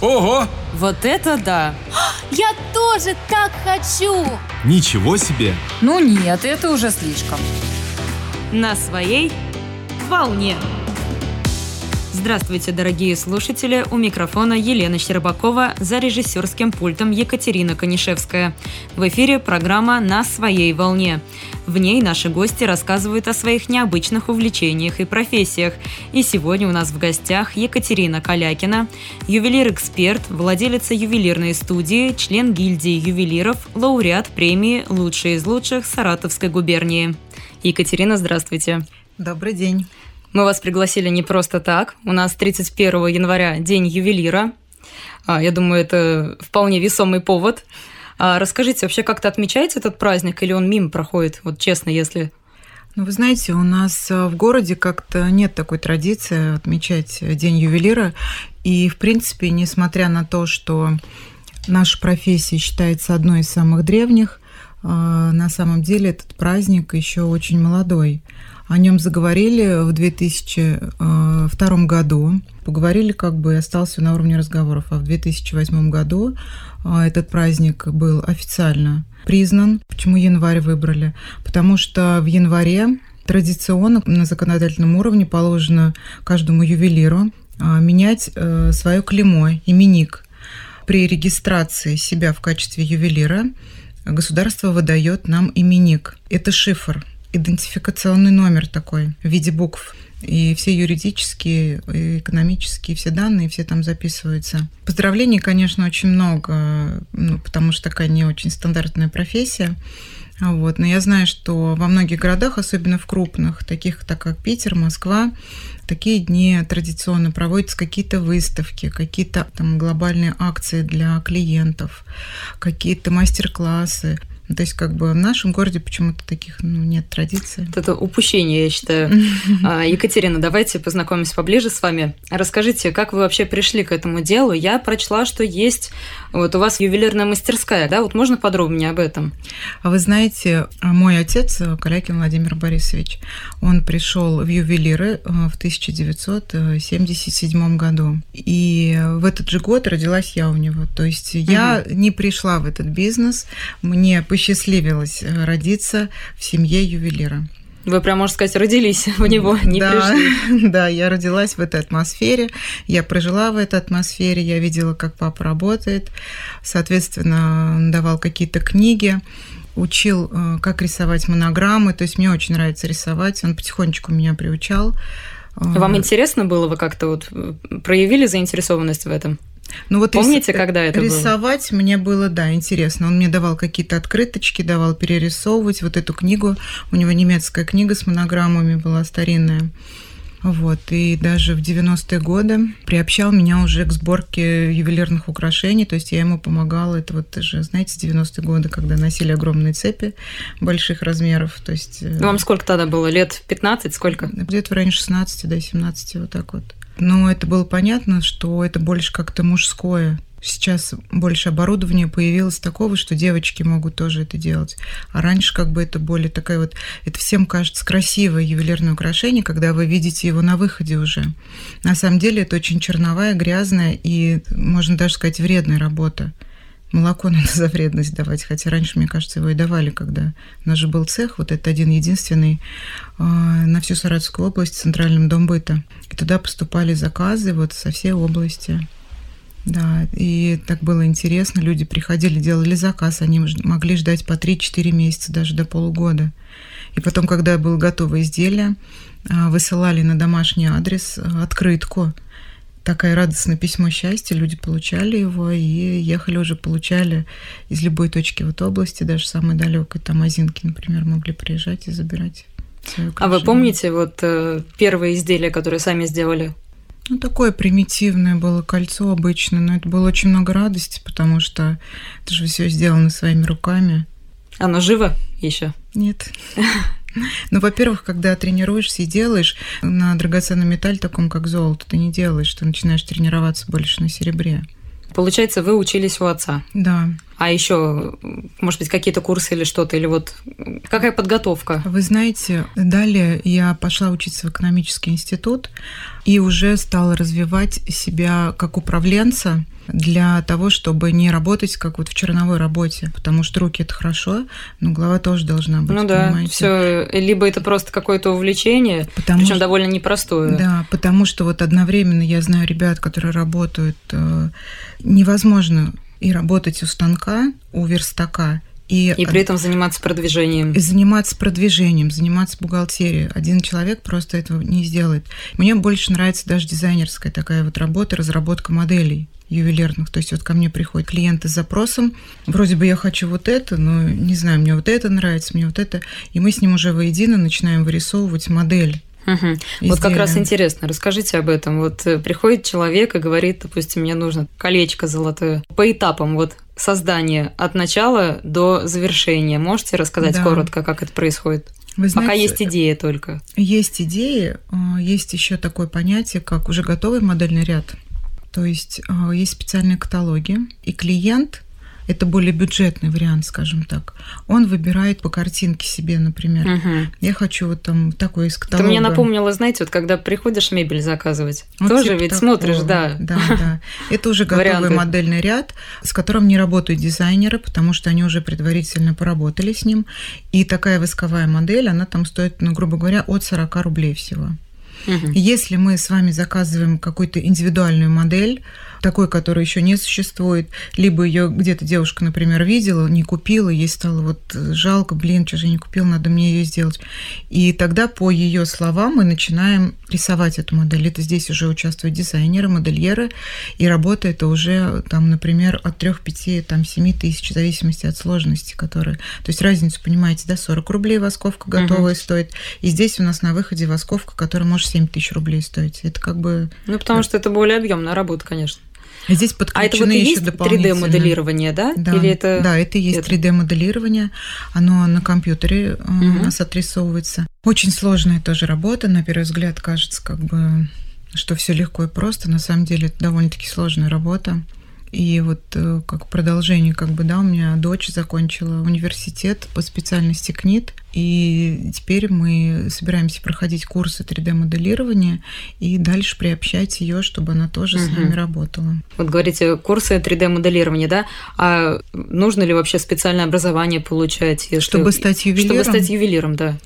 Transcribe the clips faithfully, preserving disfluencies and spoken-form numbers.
Ого! Вот это да! Я тоже так хочу! Ничего себе! Ну нет, это уже слишком. На своей волне. Здравствуйте, дорогие слушатели! У микрофона Елена Щербакова, за режиссерским пультом Екатерина Конешевская. В эфире программа «На своей волне». В ней наши гости рассказывают о своих необычных увлечениях и профессиях. И сегодня у нас в гостях Екатерина Калякина, ювелир-эксперт, владелица ювелирной студии, член гильдии ювелиров, лауреат премии «Лучшие из лучших» Саратовской губернии. Екатерина, здравствуйте! Добрый день! Мы вас пригласили не просто так. У нас тридцать первого января день ювелира. Я думаю, это вполне весомый повод. Расскажите, вообще как-то отмечаете этот праздник или он мимо проходит? Вот честно, если... Ну, вы знаете, у нас в городе как-то нет такой традиции отмечать день ювелира. И, в принципе, несмотря на то, что наша профессия считается одной из самых древних, на самом деле этот праздник еще очень молодой. О нем заговорили в две тысячи втором году. Поговорили, как бы, остался на уровне разговоров. А в две тысячи восьмом году этот праздник был официально признан. Почему январь выбрали? Потому что в январе традиционно на законодательном уровне положено каждому ювелиру менять свое клеймо, именик. При регистрации себя в качестве ювелира государство выдает нам именик. Это шифр. Идентификационный номер такой в виде букв. И все юридические, и экономические, все данные, все там записываются. Поздравлений, конечно, очень много, ну, потому что такая не очень стандартная профессия. Вот. Но я знаю, что во многих городах, особенно в крупных, таких так как Питер, Москва, такие дни традиционно проводятся какие-то выставки, какие-то там глобальные акции для клиентов, какие-то мастер-классы. То есть, как бы в нашем городе почему-то таких ну, нет традиций. Вот это упущение, я считаю. Екатерина, давайте познакомимся поближе с вами. Расскажите, как вы вообще пришли к этому делу? Я прочла, что есть вот у вас ювелирная мастерская, да? Вот можно подробнее об этом? Вы знаете, мой отец, Калякин Владимир Борисович, он пришел в ювелиры в тысяча девятьсот семьдесят седьмом году. И в этот же год родилась я у него. То есть, я угу. не пришла в этот бизнес, мне по Посчастливилось родиться в семье ювелира. Вы прям, можно сказать, родились в него, не да, пришли. Да, я родилась в этой атмосфере, я прожила в этой атмосфере, я видела, как папа работает, соответственно, он давал какие-то книги, учил, как рисовать монограммы, то есть мне очень нравится рисовать, он потихонечку меня приучал. Вам интересно было? Вы как-то вот проявили заинтересованность в этом? Ну, вот помните, рис... когда это рисовать было? Мне было, да, интересно. Он мне давал какие-то открыточки, давал перерисовывать вот эту книгу. У него немецкая книга с монограммами была старинная. Вот. И даже в девяностые годы приобщал меня уже к сборке ювелирных украшений. То есть я ему помогала. Это вот же, знаете, девяностые годы, когда носили огромные цепи больших размеров. То есть... Ну, вам сколько тогда было? Лет пятнадцать? Сколько? Где-то в районе шестнадцати, да, семнадцати, вот так вот. Но это было понятно, что это больше как-то мужское. Сейчас больше оборудования появилось такого, что девочки могут тоже это делать. А раньше как бы это более такая вот... Это всем кажется красивое ювелирное украшение, когда вы видите его на выходе уже. На самом деле это очень черновая, грязная и, можно даже сказать, вредная работа. Молоко надо за вредность давать, хотя раньше, мне кажется, его и давали, когда у нас же был цех, вот этот один-единственный, на всю Саратовскую область, в Центральном Домбыта. И туда поступали заказы вот со всей области. Да, и так было интересно, люди приходили, делали заказ, они могли ждать по три-четыре месяца, даже до полугода. И потом, когда было готово изделие, высылали на домашний адрес открытку. Такое радостное письмо счастья, люди получали его и ехали уже, получали из любой точки вот области, даже самой далекой, там Озинки, например, могли приезжать и забирать свое украшение. А вы помните вот первые изделия, которые сами сделали? Ну, такое примитивное было кольцо обычное, но это было очень много радости, потому что это же все сделано своими руками. Оно живо еще? Нет. Ну, во-первых, когда тренируешься и делаешь на драгоценном металле, таком как золото, ты не делаешь, ты начинаешь тренироваться больше на серебре. Получается, вы учились у отца? Да. А еще, может быть, какие-то курсы или что-то, или вот какая подготовка? Вы знаете, далее я пошла учиться в экономический институт и уже стала развивать себя как управленца для того, чтобы не работать как вот в черновой работе, потому что руки – это хорошо, но голова тоже должна быть, ну да, понимаете? Все, либо это просто какое-то увлечение, потому причем что, довольно непростое. Да, потому что вот одновременно я знаю ребят, которые работают, э, невозможно и работать у станка, у верстака, И, и при этом заниматься продвижением. Заниматься продвижением, заниматься бухгалтерией. Один человек просто этого не сделает. Мне больше нравится даже дизайнерская такая вот работа, разработка моделей ювелирных. То есть вот ко мне приходят клиенты с запросом, вроде бы я хочу вот это, но не знаю, мне вот это нравится, мне вот это. И мы с ним уже воедино начинаем вырисовывать модель. Угу. Вот как раз интересно, расскажите об этом. Вот приходит человек и говорит, допустим, мне нужно колечко золотое. По этапам вот создание от начала до завершения. Можете рассказать да. коротко, как это происходит? Вы знаете, пока есть идея только. Есть идеи, есть еще такое понятие, как уже готовый модельный ряд. То есть есть специальные каталоги, и клиент... Это более бюджетный вариант, скажем так. Он выбирает по картинке себе, например. Угу. Я хочу вот там такой из каталога. Ты мне напомнила, знаете, вот когда приходишь мебель заказывать, вот тоже типа ведь такого. Смотришь, да. Да, да. Это уже готовый модельный ряд, с которым не работают дизайнеры, потому что они уже предварительно поработали с ним. И такая восковая модель, она там стоит, ну, грубо говоря, от сорок рублей всего. Угу. Если мы с вами заказываем какую-то индивидуальную модель, такой, которая еще не существует, либо ее где-то девушка, например, видела, не купила, ей стало вот жалко, блин, что же не купила, надо мне ее сделать. И тогда по ее словам мы начинаем рисовать эту модель. Это здесь уже участвуют дизайнеры, модельеры, и работа это уже, там, например, от трёх, пяти, семи тысяч, в зависимости от сложности, которые... То есть разницу, понимаете, да, сорок рублей восковка готовая угу. стоит, и здесь у нас на выходе восковка, которая может семь тысяч рублей стоить. Это как бы... Ну, потому что это более объемная работа, конечно. Здесь подключены а это еще дополнительные. три дэ-моделирование, да? Да. Или это... да, это и есть это... три дэ-моделирование. Оно на компьютере угу. у нас отрисовывается. Очень сложная тоже работа. На первый взгляд кажется, как бы, что все легко и просто. На самом деле, это довольно-таки сложная работа. И вот как продолжение, как бы, да, у меня дочь закончила университет по специальности КНИТ, и теперь мы собираемся проходить курсы три дэ-моделирования и дальше приобщать ее, чтобы она тоже угу. с нами работала. Вот говорите, курсы три дэ-моделирования, да? А нужно ли вообще специальное образование получать? Если... Чтобы стать ювелиром? Чтобы стать ювелиром, да.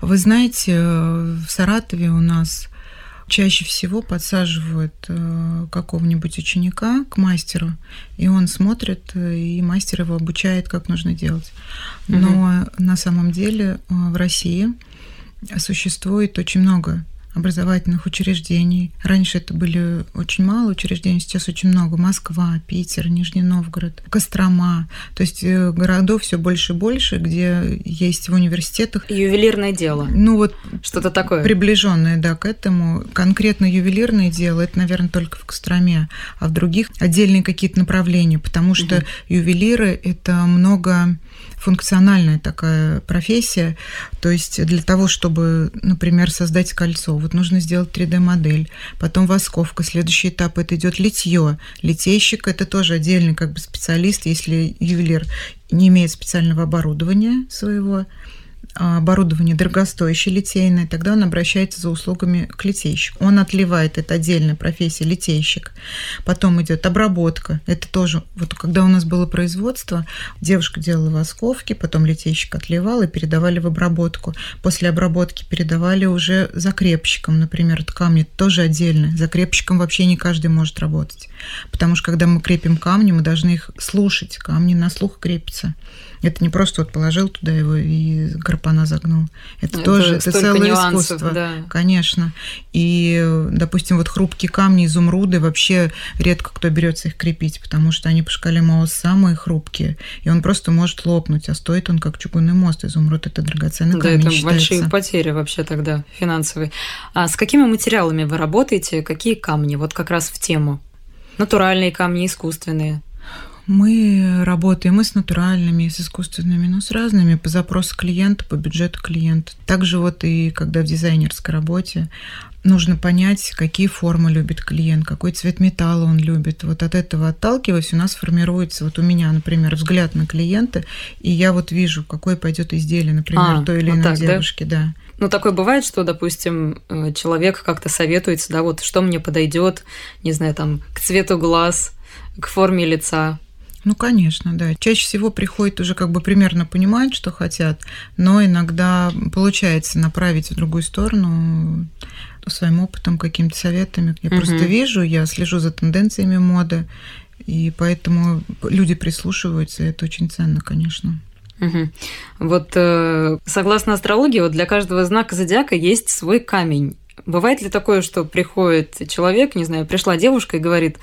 Вы знаете, в Саратове у нас... Чаще всего подсаживают какого-нибудь ученика к мастеру, и он смотрит, и мастер его обучает, как нужно делать. Но угу. на самом деле в России существует очень много образовательных учреждений. Раньше это были очень мало учреждений, сейчас очень много. Москва, Питер, Нижний Новгород, Кострома. То есть городов все больше и больше, где есть в университетах... Ювелирное дело. Ну вот... Что-то такое. Приближенное, да, к этому. Конкретно ювелирное дело, это, наверное, только в Костроме, а в других отдельные какие-то направления, потому что угу. ювелиры – это много... функциональная такая профессия. То есть для того, чтобы, например, создать кольцо, вот нужно сделать три дэ-модель, потом восковка. Следующий этап – это идет литье. Литейщик – это тоже отдельный как бы специалист, если ювелир не имеет специального оборудования своего, оборудование дорогостоящее, литейное, тогда он обращается за услугами к литейщику. Он отливает, это отдельная профессия, литейщик. Потом идет обработка. Это тоже, вот когда у нас было производство, девушка делала восковки, потом литейщик отливал и передавали в обработку. После обработки передавали уже закрепщикам, например, камни, тоже отдельно. Закрепщиком вообще не каждый может работать, потому что когда мы крепим камни, мы должны их слушать, камни на слух крепятся. Это не просто вот положил туда его и гарпана загнул. Это, это тоже это целое нюансов, искусство, да. Конечно. И, допустим, вот хрупкие камни, изумруды, вообще редко кто берется их крепить, потому что они по шкале Моос самые хрупкие, и он просто может лопнуть, а стоит он как чугунный мост. Изумруд – это драгоценный да, камень, это считается. Большие потери вообще тогда финансовые. А с какими материалами вы работаете? Какие камни? Вот как раз в тему. Натуральные камни, искусственные. Мы работаем и с натуральными, и с искусственными, но с разными, по запросу клиента, по бюджету клиента. Также вот и когда в дизайнерской работе нужно понять, какие формы любит клиент, какой цвет металла он любит. Вот от этого отталкиваясь, у нас формируется, вот у меня, например, взгляд на клиента, и я вот вижу, какое пойдет изделие, например, а, той или вот иной так, девушке, да? да. Ну, такое бывает, что, допустим, человек как-то советуется, да, вот что мне подойдет, не знаю, там, к цвету глаз, к форме лица. Ну, конечно, да. Чаще всего приходит уже как бы примерно понимать, что хотят, но иногда получается направить в другую сторону своим опытом, какими-то советами. Я угу. просто вижу, я слежу за тенденциями моды, и поэтому люди прислушиваются, и это очень ценно, конечно. Угу. Вот э, согласно астрологии, вот для каждого знака зодиака есть свой камень. Бывает ли такое, что приходит человек, не знаю, пришла девушка и говорит: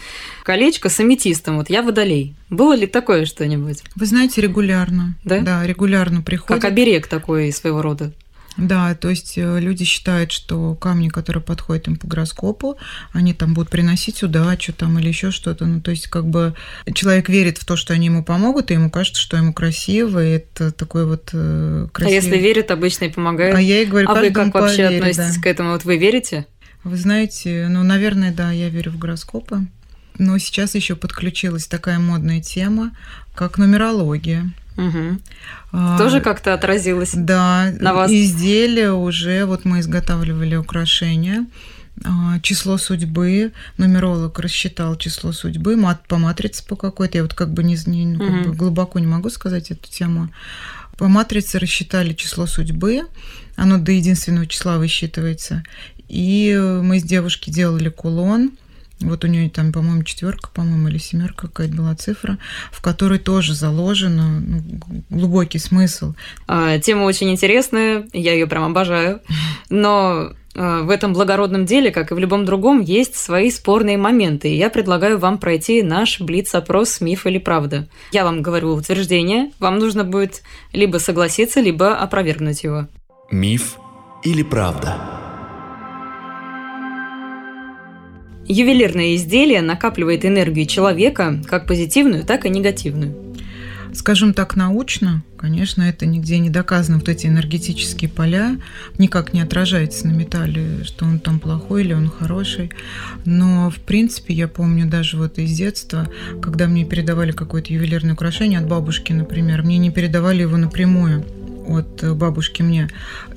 колечко с аметистом, вот я водолей. Было ли такое что-нибудь? Вы знаете, регулярно. Да? Да, регулярно приходит. Как оберег такой своего рода. Да, то есть люди считают, что камни, которые подходят им по гороскопу, они там будут приносить удачу там, или еще что-то. Ну, то есть как бы человек верит в то, что они ему помогут, и ему кажется, что ему красиво, и это такой вот красивый... А если верит, обычно и помогает. А я и говорю, а вы как вообще поверит, относитесь да. к этому? Вот вы верите? Вы знаете, ну, наверное, да, я верю в гороскопы. Но сейчас еще подключилась такая модная тема, как нумерология. Угу. А, тоже как-то отразилось да, на вас? Да, изделия уже, вот мы изготавливали украшения, а, число судьбы, нумеролог рассчитал число судьбы, мат, по матрице по какой-то, я вот как бы, не, не, как угу. бы глубоко не могу сказать эту тему, по матрице рассчитали число судьбы, оно до единственного числа высчитывается, и мы с девушки делали кулон. Вот у нее там, по-моему, четверка, по-моему, или семерка какая-то была цифра, в которой тоже заложен глубокий смысл. Тема очень интересная, я ее прям обожаю. Но в этом благородном деле, как и в любом другом, есть свои спорные моменты. И я предлагаю вам пройти наш блиц-опрос «Миф или правда». Я вам говорю утверждение, вам нужно будет либо согласиться, либо опровергнуть его. Миф или правда? Ювелирное изделие накапливает энергию человека, как позитивную, так и негативную. Скажем так, научно, конечно, это нигде не доказано. Вот эти энергетические поля никак не отражаются на металле, что он там плохой или он хороший. Но, в принципе, я помню даже вот из детства, когда мне передавали какое-то ювелирное украшение от бабушки, например, мне не передавали его напрямую. От бабушки мне,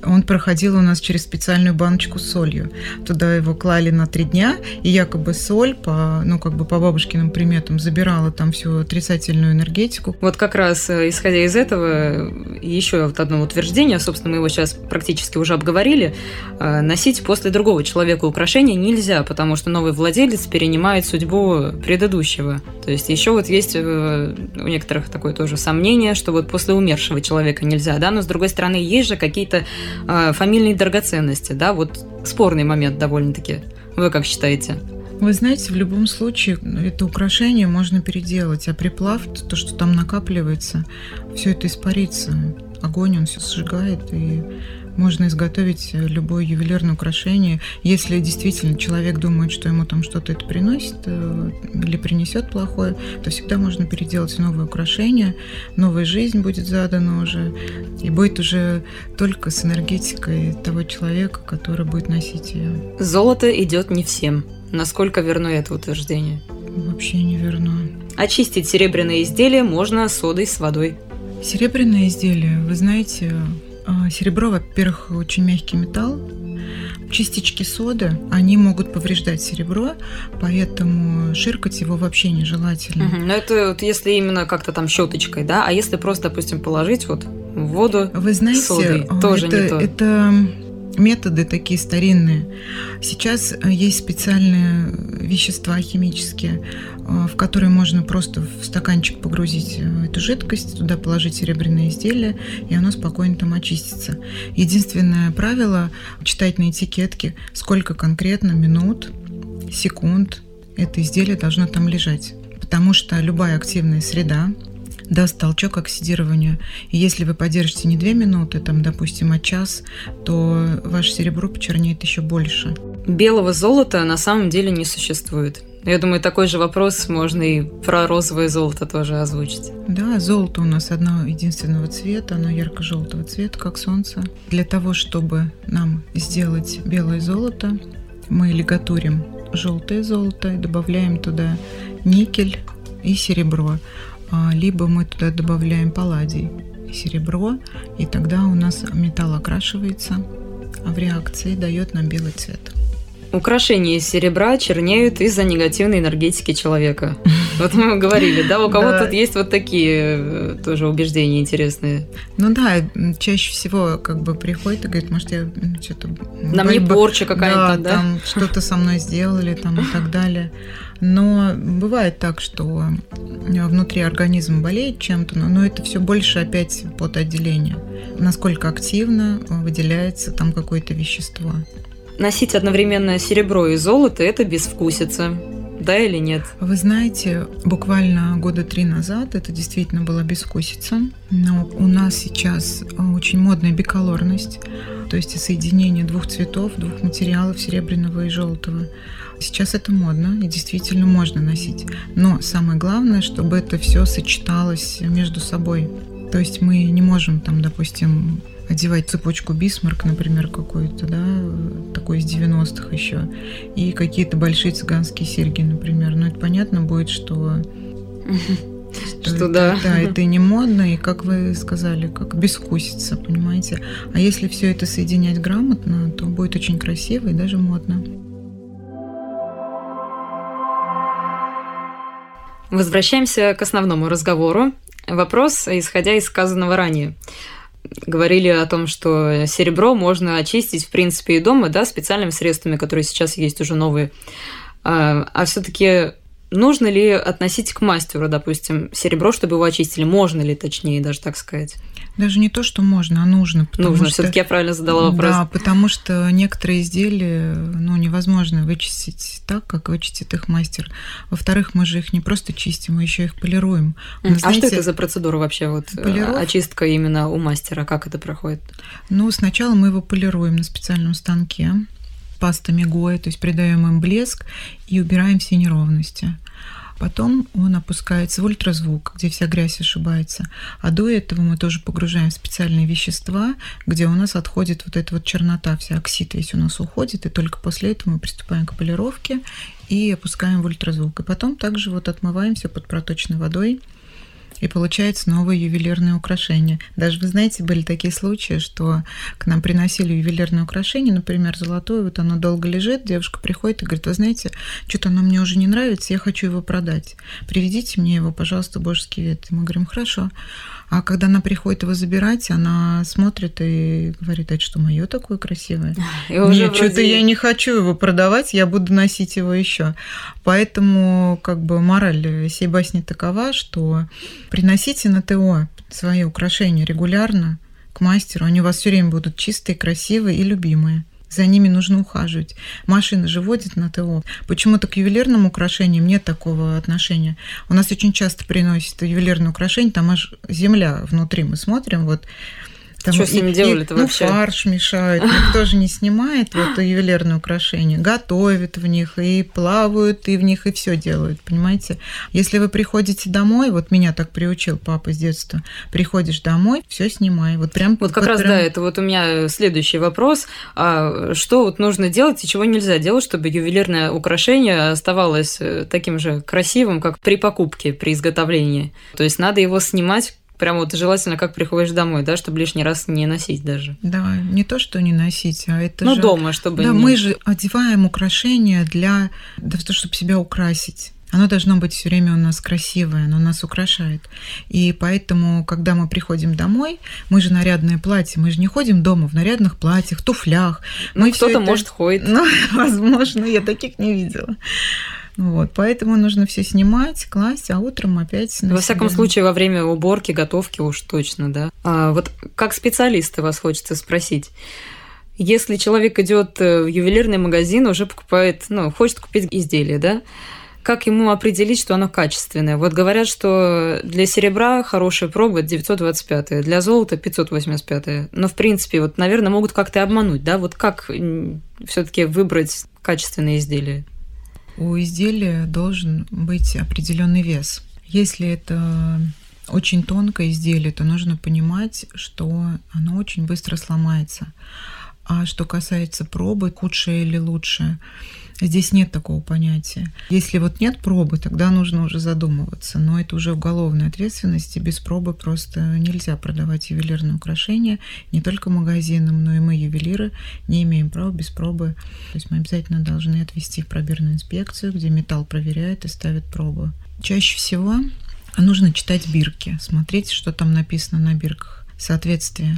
он проходил у нас через специальную баночку с солью. Туда его клали на три дня, и якобы соль, по, ну, как бы по бабушкиным приметам, забирала там всю отрицательную энергетику. Вот как раз, исходя из этого, еще вот одно утверждение, собственно, мы его сейчас практически уже обговорили, носить после другого человека украшения нельзя, потому что новый владелец перенимает судьбу предыдущего. То есть еще вот есть у некоторых такое тоже сомнение, что вот после умершего человека нельзя, да, но, с другой стороны, есть же какие-то э, фамильные драгоценности, да, вот спорный момент довольно-таки. Вы как считаете? Вы знаете, в любом случае это украшение можно переделать, а приплав, то, что там накапливается, все это испарится. Огонь, он все сжигает, и можно изготовить любое ювелирное украшение. Если действительно человек думает, что ему там что-то это приносит или принесет плохое, то всегда можно переделать новое украшение, новая жизнь будет задана уже, и будет уже только с энергетикой того человека, который будет носить ее. Золото идет не всем. Насколько верно это утверждение? Вообще не верно. Очистить серебряные изделия можно содой с водой. Серебряные изделия, вы знаете... Серебро, во-первых, очень мягкий металл. Частички соды, они могут повреждать серебро, поэтому ширкать его вообще нежелательно. Угу. Но это вот если именно как-то там щеточкой, да? А если просто, допустим, положить вот в воду вы знаете, с содой, тоже это, не то. Это... Методы такие старинные. Сейчас есть специальные вещества химические, в которые можно просто в стаканчик погрузить эту жидкость, туда положить серебряное изделие, и оно спокойно там очистится. Единственное правило – читать на этикетке, сколько конкретно минут, секунд это изделие должно там лежать. Потому что любая активная среда даст толчок к оксидированию. И если вы подержите не две минуты, там, допустим, а час, то ваше серебро почернеет еще больше. Белого золота на самом деле не существует. Но я думаю, такой же вопрос можно и про розовое золото тоже озвучить. Да, золото у нас одного единственного цвета, оно ярко-желтого цвета, как солнце. Для того, чтобы нам сделать белое золото, мы лигатурим желтое золото и добавляем туда никель и серебро. Либо мы туда добавляем палладий и серебро, и тогда у нас металл окрашивается в реакции и дает нам белый цвет. Украшения из серебра чернеют из-за негативной энергетики человека. Вот мы говорили, да, у кого-то да. есть вот такие тоже убеждения интересные. Ну да, чаще всего как бы приходит и говорит, может, я что-то... На мне порча какая-то, да? Да, там что-то со мной сделали, там и так далее. Но бывает так, что внутри организм болеет чем-то, но это все больше опять под отделение. Насколько активно выделяется там какое-то вещество. Носить одновременно серебро и золото – это безвкусица, да или нет? Вы знаете, буквально года три назад это действительно была безвкусица, но у нас сейчас очень модная биколорность, то есть соединение двух цветов, двух материалов – серебряного и желтого. Сейчас это модно и действительно можно носить, но самое главное, чтобы это все сочеталось между собой. То есть мы не можем, там, допустим, одевать цепочку Бисмарк, например, какую-то, да, такой из девяностых еще, и какие-то большие цыганские серьги, например. Ну, это понятно будет, что... Что, что да. Это, да, это не модно, и, как вы сказали, как безвкусица, понимаете? А если все это соединять грамотно, то будет очень красиво и даже модно. Возвращаемся к основному разговору. Вопрос, исходя из сказанного ранее. Говорили о том, что серебро можно очистить, в принципе, и дома, да, специальными средствами, которые сейчас есть уже новые. А, а все-таки нужно ли относить к мастеру, допустим, серебро, чтобы его очистили? Можно ли, точнее, даже так сказать? Даже не то, что можно, а нужно. Нужно, что... все-таки я правильно задала вопрос. Да, потому что некоторые изделия, ну, невозможно вычистить так, как вычистит их мастер. Во-вторых, мы же их не просто чистим, мы еще их полируем. Вы, а знаете, что это за процедура вообще? Вот, очистка именно у мастера, как это проходит? Ну, сначала мы его полируем на специальном станке пастами Гоя, то есть придаем им блеск и убираем все неровности. Потом он опускается в ультразвук, где вся грязь ошибается. А до этого мы тоже погружаем в специальные вещества, где у нас отходит вот эта вот чернота, вся оксид весь у нас уходит, и только после этого мы приступаем к полировке и опускаем в ультразвук. И потом также вот отмываемся под проточной водой, и получается новое ювелирное украшение. Даже, вы знаете, были такие случаи, что к нам приносили ювелирное украшение, например, золотое, вот оно долго лежит, девушка приходит и говорит, вы знаете, что-то оно мне уже не нравится, я хочу его продать. Приведите мне его, пожалуйста, божеский вет. И мы говорим, хорошо. А когда она приходит его забирать, она смотрит и говорит, а что, мое такое красивое? Нет, что-то я не хочу его продавать, я буду носить его еще. Поэтому как бы мораль сей басни такова, что... Приносите на ТО свои украшения регулярно к мастеру. Они у вас все время будут чистые, красивые и любимые. За ними нужно ухаживать. Машина же водит на ТО. Почему-то к ювелирным украшениям нет такого отношения. У нас очень часто приносят ювелирные украшения, там аж земля внутри. Мы смотрим, вот... Там что с ними делали-то и, вообще? Ну, фарш мешают, никто же не снимает вот ювелирные украшения, готовят в них, и плавают, и в них, и все делают, понимаете? Если вы приходите домой, вот меня так приучил папа с детства, приходишь домой, все снимай. Вот, прям, вот как вот раз, прям... да, это вот у меня следующий вопрос. А что вот нужно делать и чего нельзя делать, чтобы ювелирное украшение оставалось таким же красивым, как при покупке, при изготовлении? То есть надо его снимать, прямо вот желательно, как приходишь домой, да, чтобы лишний раз не носить даже. Да, не то, что не носить, а это ну, же... Ну, дома, чтобы... Да, не... мы же одеваем украшения для... для того, чтобы себя украсить. Оно должно быть все время у нас красивое, оно нас украшает. И поэтому, когда мы приходим домой, мы же нарядное платье, мы же не ходим дома в нарядных платьях, туфлях. Ну, кто-то, это... может, ходит. Ну, возможно, я таких не видела. Вот, поэтому нужно все снимать, класть, а утром опять... Во всяком случае, во время уборки, готовки уж точно, да. А вот как специалисты вас хочется спросить. Если человек идет в ювелирный магазин, уже покупает, ну, хочет купить изделие, да, как ему определить, что оно качественное? Вот говорят, что для серебра хорошая проба девятьсот двадцать пять, для золота пятьсот восемьдесят пять. Но, в принципе, вот, наверное, могут как-то обмануть, да? Вот как все-таки выбрать качественное изделие? у изделия должен быть определенный вес. Если это очень тонкое изделие, то нужно понимать, что оно очень быстро сломается. А что касается пробы, худшее или лучшее, здесь нет такого понятия. Если вот нет пробы, тогда нужно уже задумываться. Но это уже уголовная ответственность, и без пробы просто нельзя продавать ювелирные украшения не только магазинам, но и мы, ювелиры, не имеем права без пробы. То есть мы обязательно должны отвести их в пробирную инспекцию, где металл проверяют и ставят пробы. Чаще всего нужно читать бирки, смотреть, что там написано на бирках. Соответствие,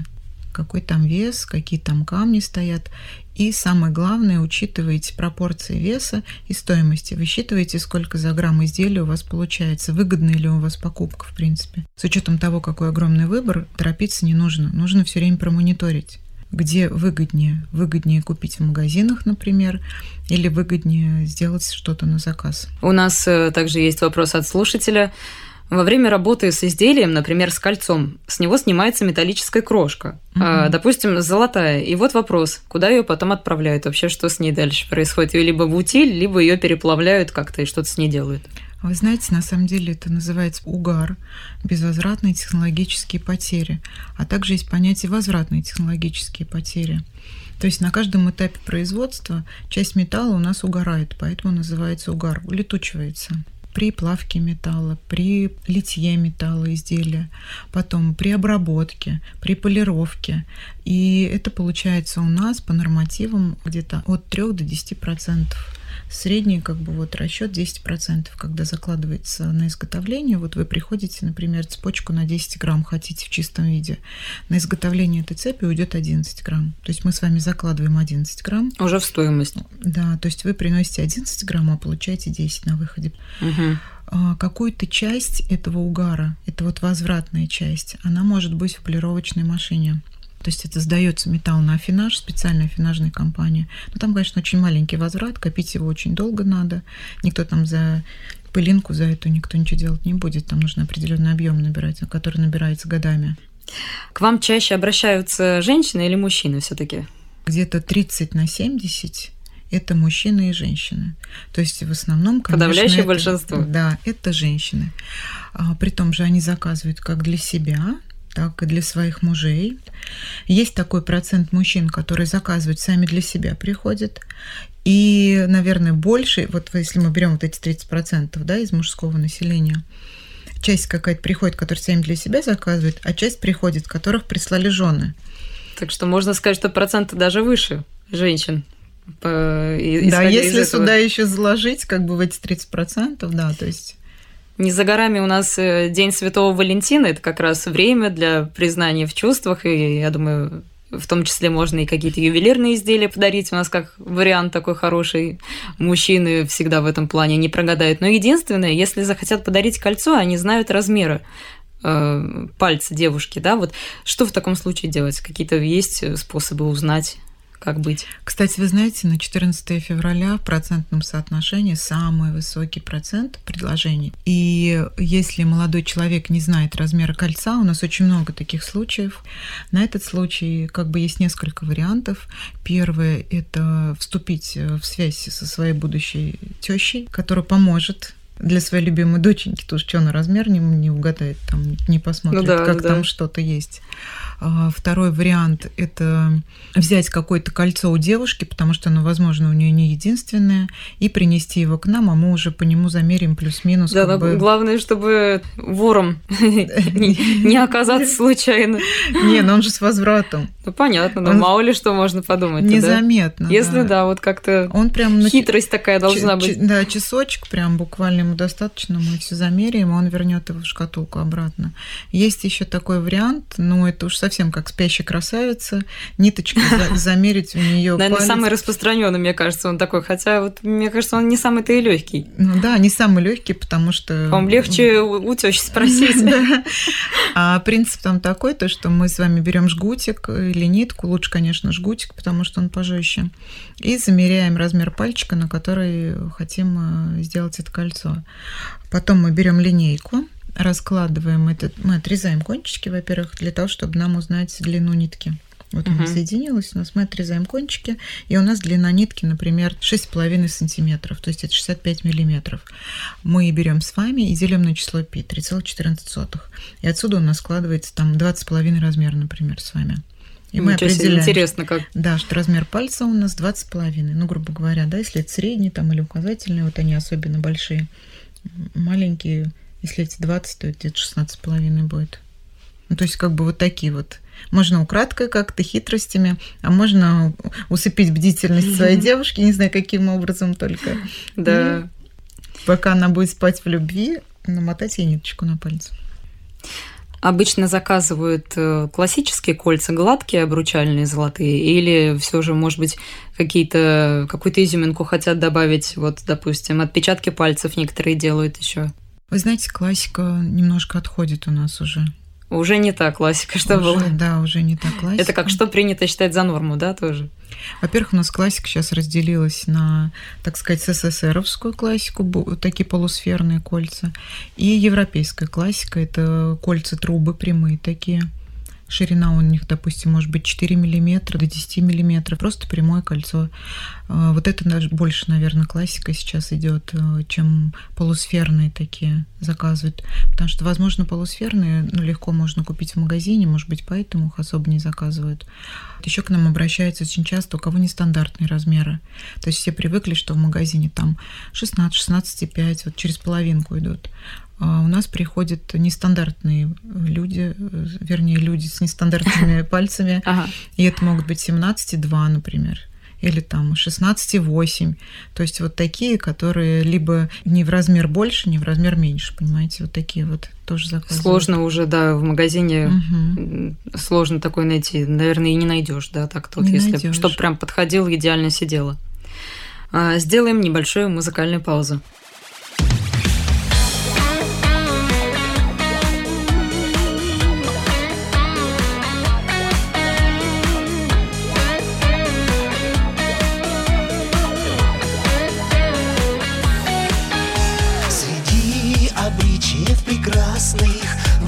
какой там вес, какие там камни стоят. И самое главное, учитывайте пропорции веса и стоимости. Высчитывайте, сколько за грамм изделия у вас получается. Выгодна ли у вас покупка, в принципе. С учетом того, какой огромный выбор, торопиться не нужно. Нужно все время промониторить. Где выгоднее? Выгоднее купить в магазинах, например, или выгоднее сделать что-то на заказ. У нас также есть вопрос от слушателя. Во время работы с изделием, например, с кольцом, с него снимается металлическая крошка, угу. допустим, золотая. И вот вопрос, куда ее потом отправляют? Вообще, что с ней дальше происходит? Ее либо в утиль, либо ее переплавляют как-то и что-то с ней делают. Вы знаете, на самом деле это называется угар, безвозвратные технологические потери. А также есть понятие возвратные технологические потери. То есть на каждом этапе производства часть металла у нас угорает, поэтому называется угар, улетучивается. При плавке металла, при литье металла изделия, потом при обработке, при полировке. И это получается у нас по нормативам где-то от трёх до десяти процентов. Средний как бы вот расчет десять процентов, когда закладывается на изготовление. Вот вы приходите, например, цепочку на десять грамм хотите в чистом виде. На изготовление этой цепи уйдет одиннадцать грамм. То есть мы с вами закладываем одиннадцать грамм. Уже в стоимость. Да, то есть вы приносите одиннадцать грамм, а получаете десять на выходе. Угу. Какую-то часть этого угара, это вот возвратная часть, она может быть в полировочной машине. То есть это сдается металл на афинаж, специальная афинажная компания. Но там, конечно, очень маленький возврат, копить его очень долго надо. Никто там за пылинку, за эту никто ничего делать не будет. Там нужно определенный объем набирать, который набирается годами. К вам чаще обращаются женщины или мужчины все-таки? Где-то тридцать на семьдесят. Это мужчины и женщины. То есть в основном, конечно, подавляющее это, большинство. Да, это женщины. А, притом же они заказывают как для себя, так и для своих мужей. Есть такой процент мужчин, которые заказывают сами для себя, приходят. И, наверное, больше, вот если мы берем вот эти тридцать процентов, да, из мужского населения, часть какая-то приходит, которая сами для себя заказывает, а часть приходит, которых прислали жены. Так что можно сказать, что проценты даже выше женщин. По... Да, если этого... сюда еще заложить, как бы в эти тридцать процентов, да, то есть... Не за горами у нас День Святого Валентина. Это как раз время для признания в чувствах. И, я думаю, в том числе можно и какие-то ювелирные изделия подарить. У нас как вариант такой хороший. Мужчины всегда в этом плане не прогадают. Но единственное, если захотят подарить кольцо, они знают размеры э, пальца девушки. Да? Вот что в таком случае делать? Какие-то есть способы узнать? Как быть? Кстати, вы знаете, на четырнадцатое февраля в процентном соотношении самый высокий процент предложений. И если молодой человек не знает размера кольца, у нас очень много таких случаев. На этот случай как бы есть несколько вариантов. Первое – это вступить в связь со своей будущей тещей, которая поможет для своей любимой доченьки, потому что она размер не, не угадает, там, не посмотрит, ну да, как да. там что-то есть. Второй вариант – это взять какое-то кольцо у девушки, потому что оно, возможно, у нее не единственное, и принести его к нам, а мы уже по нему замерим плюс-минус. Да, как бы... главное, чтобы вором не оказаться случайно. Не, но он же с возвратом. Ну, понятно, но мало ли что можно подумать. Незаметно. Если, да, вот как-то хитрость такая должна быть. Да, часочек прям буквально ему достаточно, мы все замеряем, и он вернет его в шкатулку обратно. Есть еще такой вариант, но это уж совсем совсем как спящая красавица, ниточку замерить у нее. Наверное, самый распространенный, мне кажется, он такой. Хотя, вот мне кажется, он не самый-то и легкий. Ну да, не самый легкий, потому что. Вам легче у тёщи спросить. А принцип там такой, то, что мы с вами берем жгутик или нитку, лучше, конечно, жгутик, потому что он пожестче, и замеряем размер пальчика, на который хотим сделать это кольцо. Потом мы берем линейку. Раскладываем этот, мы отрезаем кончики, во-первых, для того, чтобы нам узнать длину нитки. Вот угу. она соединилась, у нас мы отрезаем кончики, и у нас длина нитки, например, шесть с половиной сантиметров, то есть это шестьдесят пять миллиметров. Мы берем с вами и делим на число π, три целых четырнадцать сотых. И отсюда у нас складывается там два с половиной размера, например, с вами. И мы определяем, интересно, как... да, что размер пальца у нас два с половиной, ну, грубо говоря, да, если это средний там, или указательный, вот они особенно большие, маленькие, если эти двадцать, то это где-то шестнадцать с половиной будет. Ну, то есть как бы вот такие вот. Можно украдкой как-то, хитростями, а можно усыпить бдительность своей девушки, не знаю, каким образом только. Да. И пока она будет спать в любви, намотать ей ниточку на палец. Обычно заказывают классические кольца, гладкие, обручальные, золотые, или все же, может быть, какие-то, какую-то изюминку хотят добавить, вот, допустим, отпечатки пальцев некоторые делают еще. Вы знаете, классика немножко отходит у нас уже. Уже не та классика, что уже, было. Да, уже не та классика. Это как что принято считать за норму, да, тоже? Во-первых, у нас классика сейчас разделилась на, так сказать, эс эс эровскую классику, такие полусферные кольца, и европейская классика, это кольца-трубы прямые такие. Ширина у них, допустим, может быть четыре миллиметра до десять миллиметров, просто прямое кольцо. Вот это даже больше, наверное, классика сейчас идет, чем полусферные такие заказывают. Потому что, возможно, полусферные, ну, легко можно купить в магазине, может быть, поэтому их особо не заказывают. Еще к нам обращаются очень часто, у кого нестандартные размеры. То есть все привыкли, что в магазине там шестнадцать, шестнадцать и пять, вот через половинку идут. У нас приходят нестандартные люди, вернее, люди с нестандартными пальцами, и это могут быть семнадцать и два, например, или там шестнадцать и восемь, то есть вот такие, которые либо не в размер больше, не в размер меньше, понимаете, вот такие вот тоже заказывают. Сложно уже, да, в магазине угу. сложно такой найти, наверное, и не найдешь, да, так тут, не если найдёшь. Чтобы прям подходило, идеально сидело. Сделаем небольшую музыкальную паузу.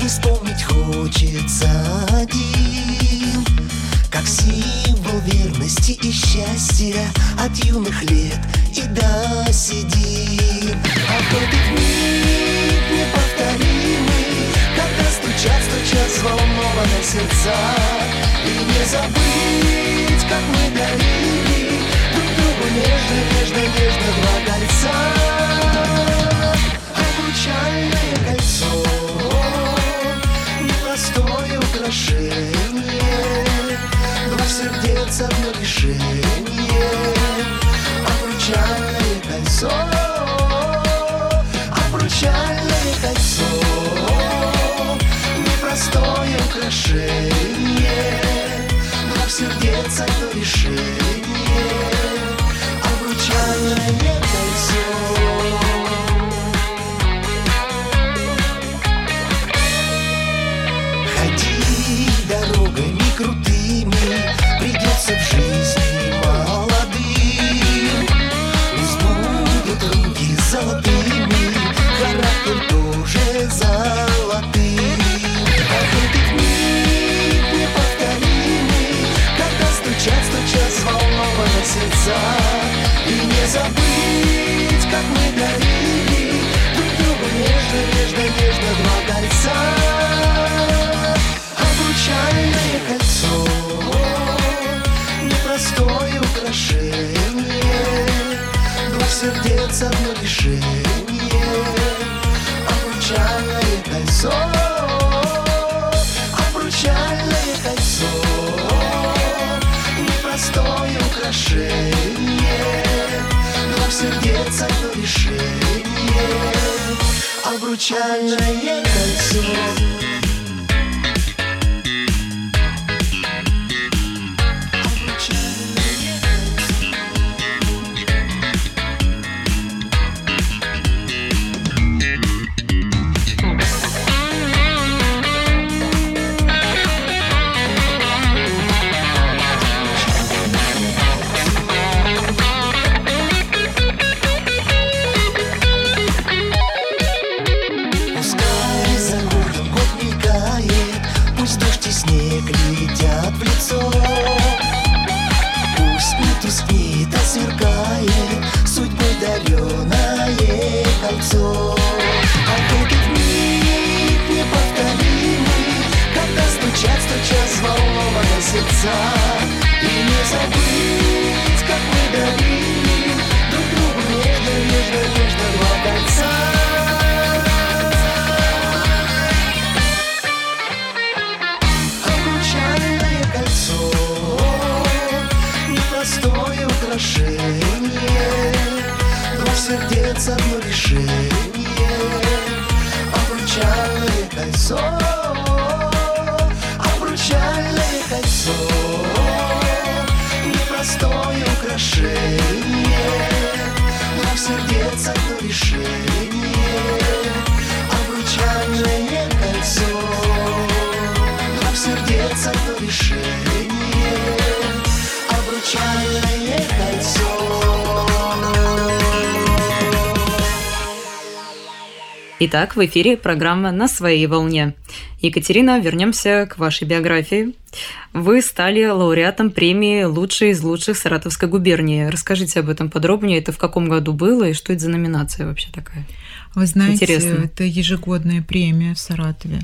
Не вспомнить хочется один, как символ верности и счастья от юных лет и до седин. А в этот миг неповторимый, когда стучат, стучат взволнованные сердца, и не забыть, как мы дарили друг другу нежно, нежно, нежно два кольца. Обручальное кольцо, простое украшение, два сердец, одно решение. Обручальное кольцо, обручальное кольцо, непростое украшение, два сердец, одно решение. Обручальное кольцо. Дорогами крутыми придется в жизни молодым. Пусть будут руки золотыми, характер тоже золотым. А этот миг неповторимый, когда стучат, стучат взволнованные сердца, и не забыть, как мы дарили друг другу нежно, нежно, нежно два кольца. Обручальное кольцо, непростое украшение, два сердец, одно решение. Обручальное кольцо, обручальное кольцо, непростое украшение, два сердец, одно решение. Обручальное кольцо. лицо. А этот миг неповторимый, когда стучат, стучат взволнованно сердца. И не забыть, как мы дарили друг другу нежно, нежно, нежно два кольца. Простое украшение, двух сердец одно решение, обручальное кольцо, обручальное кольцо, непростое украшение, двух сердец одно решение, обручальное кольцо, двух сердец одно решение. Обручальное кольцо. Итак, в эфире программа «На своей волне». Екатерина, вернемся к вашей биографии. Вы стали лауреатом премии «Лучший из лучших Саратовской губернии». Расскажите об этом подробнее. Это в каком году было и что это за номинация вообще такая? Вы знаете, интересно. Это ежегодная премия в Саратове.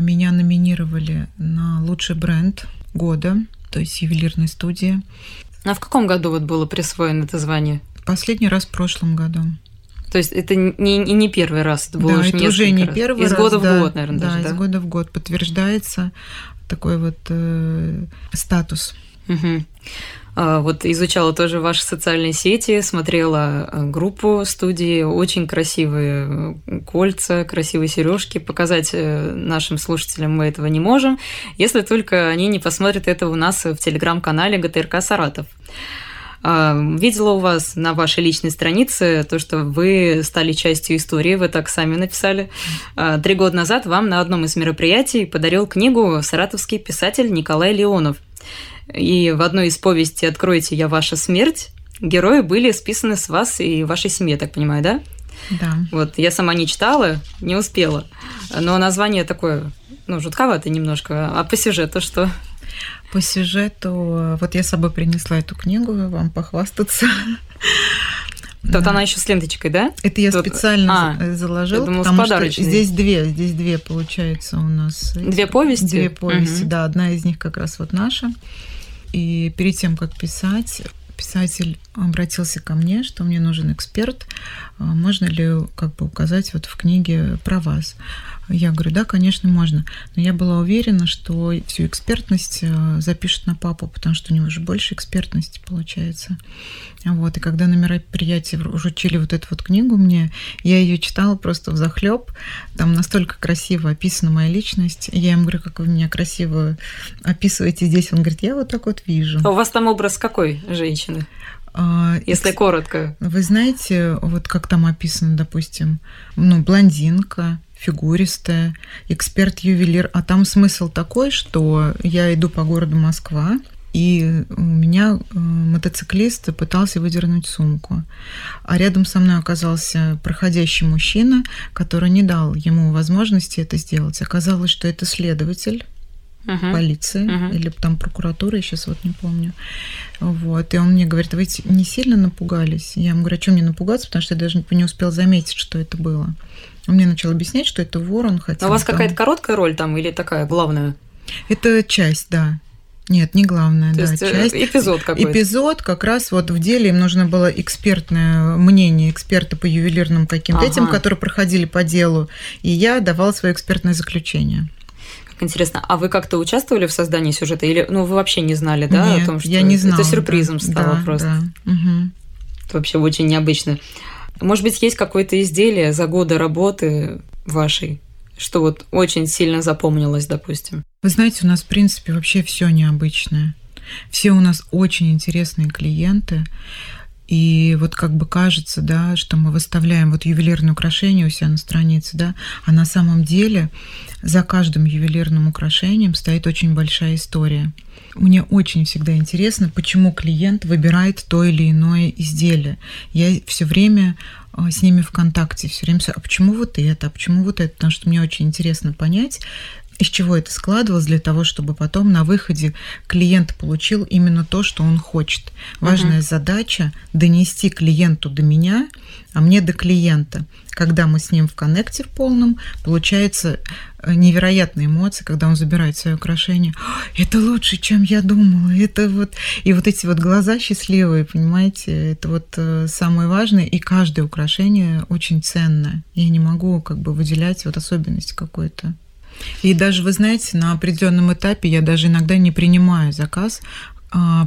Меня номинировали на лучший бренд года, то есть ювелирной студии. А в каком году вот было присвоено это звание? Последний раз в прошлом году. То есть это не, не первый раз, это было да, уже это уже не раз. Первый из раз. Из года да, в год, наверное, да, даже. Да, из года в год подтверждается такой вот э, статус. Угу. Вот изучала тоже ваши социальные сети, смотрела группу студии, очень красивые кольца, красивые сережки. Показать нашим слушателям мы этого не можем, если только они не посмотрят это у нас в телеграм-канале ГТРК Саратов. Видела у вас на вашей личной странице то, что вы стали частью истории, вы так сами написали. Три года назад вам на одном из мероприятий подарил книгу саратовский писатель Николай Леонов. И в одной из повестей «Откройте, я ваша смерть» герои были списаны с вас и вашей семьи, я так понимаю, да? Да. Вот, я сама не читала, не успела, но название такое, ну, жутковатое немножко. А по сюжету что? По сюжету... Вот я с собой принесла эту книгу, вам похвастаться. Тут да. Она еще с ленточкой, да? Это я Тут... специально а, заложила, думала, потому что здесь две, здесь две, получается, у нас. Две повести? Две повести, угу. Да, одна из них как раз вот наша. И перед тем, как писать, писатель обратился ко мне, что мне нужен эксперт, можно ли как бы указать вот в книге про вас. Я говорю, да, конечно, можно. Но я была уверена, что всю экспертность запишут на папу, потому что у него же больше экспертности получается. Вот. И когда на мероприятии вручили вот эту вот книгу мне, я ее читала просто взахлёб. Там настолько красиво описана моя личность. Я им говорю, как вы меня красиво описываете здесь. Он говорит, я вот так вот вижу. А у вас там образ какой женщины? Если коротко. Вы знаете, вот как там описано, допустим, ну, блондинка, фигуристая, эксперт-ювелир. А там смысл такой, что я иду по городу Москва, и у меня мотоциклист пытался выдернуть сумку. А рядом со мной оказался проходящий мужчина, который не дал ему возможности это сделать. Оказалось, что это следователь. Uh-huh. Полиции uh-huh. или там прокуратуры, я сейчас вот не помню. Вот. И он мне говорит, вы не сильно напугались? Я ему говорю, а что мне напугаться, потому что я даже не успел заметить, что это было. Он мне начал объяснять, что это вор, он хотел... А у вас там... какая-то короткая роль там или такая главная? Это часть, да. Нет, не главное, да, есть, часть. Эпизод какой-то. Эпизод как раз вот в деле, им нужно было экспертное мнение эксперта по ювелирным каким-то ага. этим, которые проходили по делу, и я давала свое экспертное заключение. Интересно, а вы как-то участвовали в создании сюжета? Или, ну, вы вообще не знали, да, нет, о том, что я не знала, это сюрпризом да, стало да, просто? Да. Угу. Это вообще очень необычно. Может быть, есть какое-то изделие за годы работы вашей, что вот очень сильно запомнилось, допустим? Вы знаете, у нас, в принципе, вообще все необычное. Все у нас очень интересные клиенты. И вот как бы кажется, да, что мы выставляем вот ювелирное украшение у себя на странице, да, а на самом деле за каждым ювелирным украшением стоит очень большая история. Мне очень всегда интересно, почему клиент выбирает то или иное изделие. Я все время с ними в контакте, все время, а почему вот это, а почему вот это, потому что мне очень интересно понять, из чего это складывалось, для того, чтобы потом на выходе клиент получил именно то, что он хочет. Важная uh-huh. задача – донести клиенту до меня, а мне до клиента. Когда мы с ним в коннекте в полном, получается невероятные эмоции, когда он забирает свое украшение. Это лучше, чем я думала. Это вот... И вот эти вот глаза счастливые, понимаете, это вот самое важное. И каждое украшение очень ценно. Я не могу как бы выделять вот особенность какую-то. И даже, вы знаете, на определенном этапе я даже иногда не принимаю заказ,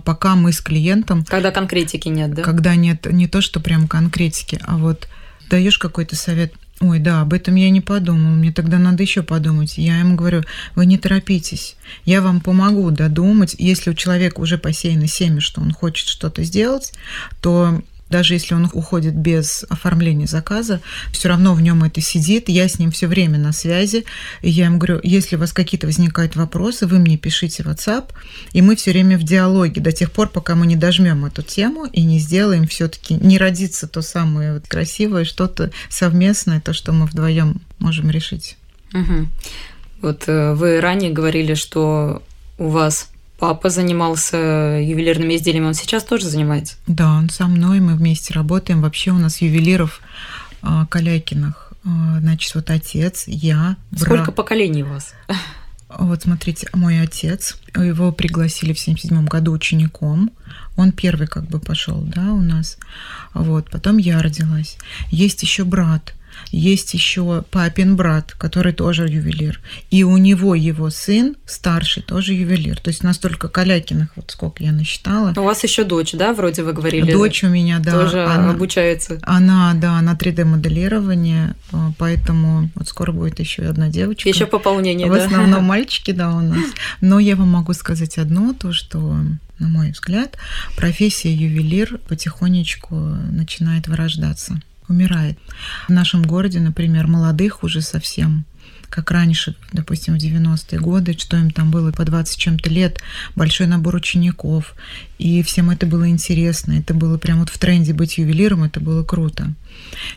пока мы с клиентом... Когда конкретики нет, да? Когда нет не то, что прям конкретики, а вот даешь какой-то совет. Ой, да, об этом я не подумала, мне тогда надо еще подумать. Я ему говорю, вы не торопитесь, я вам помогу додумать. Если у человека уже посеяно семя, что он хочет что-то сделать, то даже если он уходит без оформления заказа, все равно в нем это сидит, я с ним все время на связи. И я ему говорю, если у вас какие-то возникают вопросы, вы мне пишите в WhatsApp, и мы все время в диалоге до тех пор, пока мы не дожмем эту тему и не сделаем все-таки, не родится то самое вот красивое, что-то совместное, то, что мы вдвоем можем решить. Угу. Вот вы ранее говорили, что у вас папа занимался ювелирными изделиями, он сейчас тоже занимается? Да, он со мной, мы вместе работаем. Вообще у нас ювелиров Калякиных, значит, вот отец, я. Брат. Сколько поколений у вас? Вот смотрите, мой отец, его пригласили в семьдесят седьмом году учеником, он первый как бы пошел, да, у нас. Вот, потом я родилась. Есть еще брат. Есть еще папин брат, который тоже ювелир. И у него его сын, старший, тоже ювелир. То есть настолько Калякиных, вот сколько я насчитала. У вас еще дочь, да, вроде вы говорили? Дочь у меня, да. Тоже она, обучается. Она, да, на три дэ моделирование, поэтому вот скоро будет еще одна девочка. Еще пополнение, да. В основном да? мальчики, да, у нас. Но я вам могу сказать одно, то, что... на мой взгляд, профессия ювелир потихонечку начинает вырождаться, умирает. В нашем городе, например, молодых уже совсем, как раньше, допустим, в девяностые годы, что им там было по двадцать чем-то лет, большой набор учеников, и всем это было интересно, это было прям вот в тренде быть ювелиром, это было круто.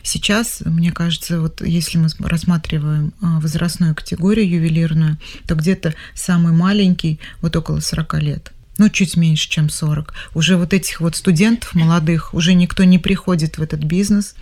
Сейчас, мне кажется, вот если мы рассматриваем возрастную категорию ювелирную, то где-то самый маленький, вот около сорока лет. Ну, чуть меньше, чем сорок. Уже вот этих вот студентов молодых, уже никто не приходит в этот бизнес.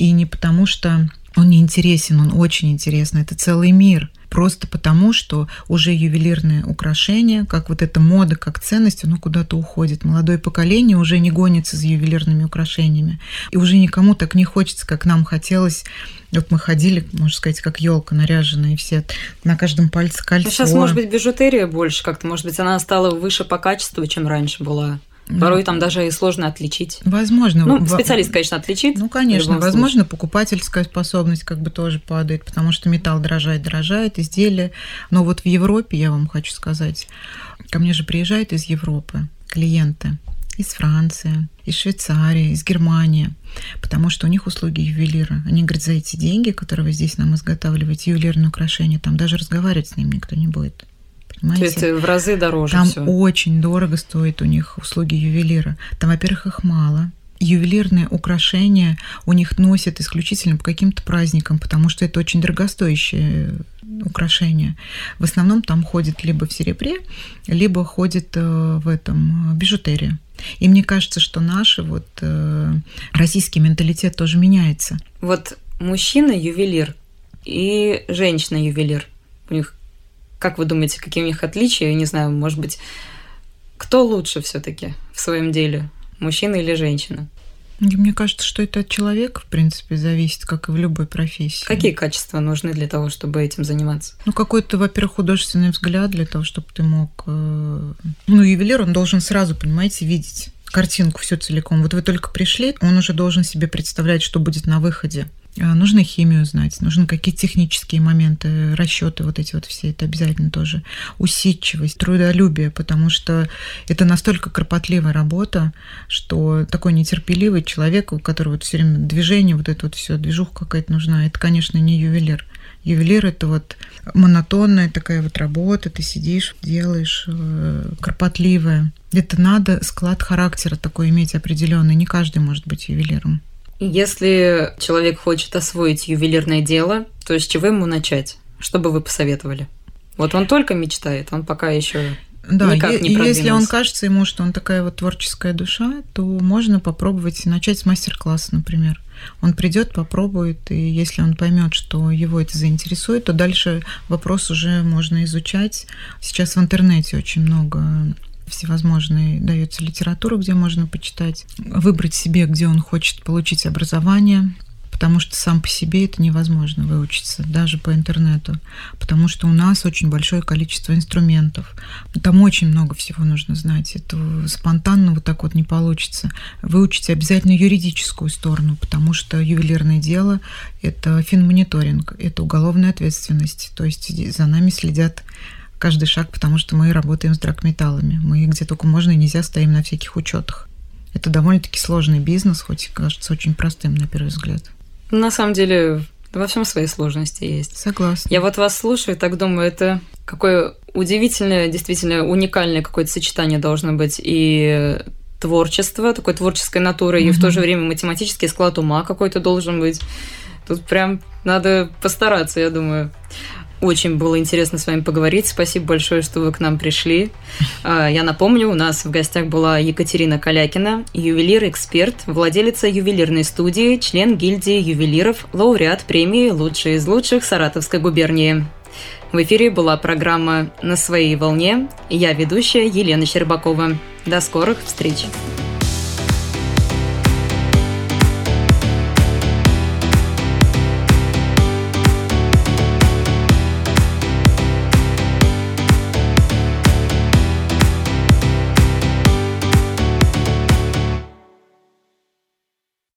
И не потому, что он не интересен, он очень интересен. Это целый мир. Просто потому, что уже ювелирные украшения, как вот эта мода, как ценность, оно куда-то уходит. Молодое поколение уже не гонится за ювелирными украшениями. И уже никому так не хочется, как нам хотелось. Вот мы ходили, можно сказать, как елка наряженная, все на каждом пальце кольцо. Сейчас, может быть, бижутерия больше как-то, может быть, она стала выше по качеству, чем раньше была. Порой там даже и сложно отличить. Возможно. Ну, специалист, конечно, отличит. Ну, конечно. Возможно, покупательская способность как бы тоже падает, потому что металл дорожает, дорожает, изделия. Но вот в Европе, я вам хочу сказать, ко мне же приезжают из Европы клиенты из Франции, из Швейцарии, из Германии, потому что у них услуги ювелира. Они говорят, за эти деньги, которые вы здесь нам изготавливаете, ювелирные украшения, там даже разговаривать с ним никто не будет. Понимаете? То есть в разы дороже. Там всё. Очень дорого стоят у них услуги ювелира. Там, во-первых, их мало. Ювелирные украшения у них носят исключительно по каким-то праздникам, потому что это очень дорогостоящие украшения. В основном там ходят либо в серебре, либо ходят в этом бижутерии. И мне кажется, что наш вот, российский менталитет тоже меняется. Вот мужчина-ювелир и женщина-ювелир. У них Как вы думаете, какие у них отличия? Я не знаю, может быть, кто лучше все-таки в своем деле, мужчина или женщина? Мне кажется, что это от человека, в принципе, зависит, как и в любой профессии. Какие качества нужны для того, чтобы этим заниматься? Ну, какой-то, во-первых, художественный взгляд для того, чтобы ты мог... Ну, ювелир, он должен сразу, понимаете, видеть картинку всю целиком. Вот вы только пришли, он уже должен себе представлять, что будет на выходе. Нужно химию знать, нужны какие-то технические моменты, расчеты, вот эти вот все, это обязательно тоже. Усидчивость, трудолюбие, потому что это настолько кропотливая работа, что такой нетерпеливый человек, у которого вот все время движение, вот это вот все, движуха какая-то нужна, это, конечно, не ювелир. Ювелир – это вот монотонная такая вот работа, ты сидишь, делаешь, кропотливая. Это надо склад характера такой иметь определенный, не каждый может быть ювелиром. Если человек хочет освоить ювелирное дело, то с чего ему начать? Что бы вы посоветовали? Вот он только мечтает, он пока еще да, никак не продвинулся. Если он кажется ему, что он такая вот творческая душа, то можно попробовать начать с мастер-класса, например. Он придет, попробует, и если он поймет, что его это заинтересует, то дальше вопрос уже можно изучать. Сейчас в интернете очень много всевозможной дается литература, где можно почитать, выбрать себе, где он хочет получить образование, потому что сам по себе это невозможно выучиться, даже по интернету, потому что у нас очень большое количество инструментов. Там очень много всего нужно знать, это спонтанно вот так вот не получится. Выучите обязательно юридическую сторону, потому что ювелирное дело – это финмониторинг, это уголовная ответственность, то есть за нами следят каждый шаг, потому что мы работаем с драгметаллами, мы где только можно и нельзя стоим на всяких учетах. Это довольно-таки сложный бизнес, хоть кажется очень простым на первый взгляд. На самом деле, во всем свои сложности есть. Согласна. Я вот вас слушаю и так думаю, это какое удивительное, действительно уникальное какое-то сочетание должно быть и творчество, такой творческой натуры, mm-hmm. и в то же время математический склад ума какой-то должен быть. Тут прям надо постараться, я думаю. Очень было интересно с вами поговорить. Спасибо большое, что вы к нам пришли. Я напомню, у нас в гостях была Екатерина Калякина, ювелир-эксперт, владелица ювелирной студии, член гильдии ювелиров, лауреат премии «Лучшие из лучших» Саратовской губернии. В эфире была программа «На своей волне». Я ведущая Елена Щербакова. До скорых встреч!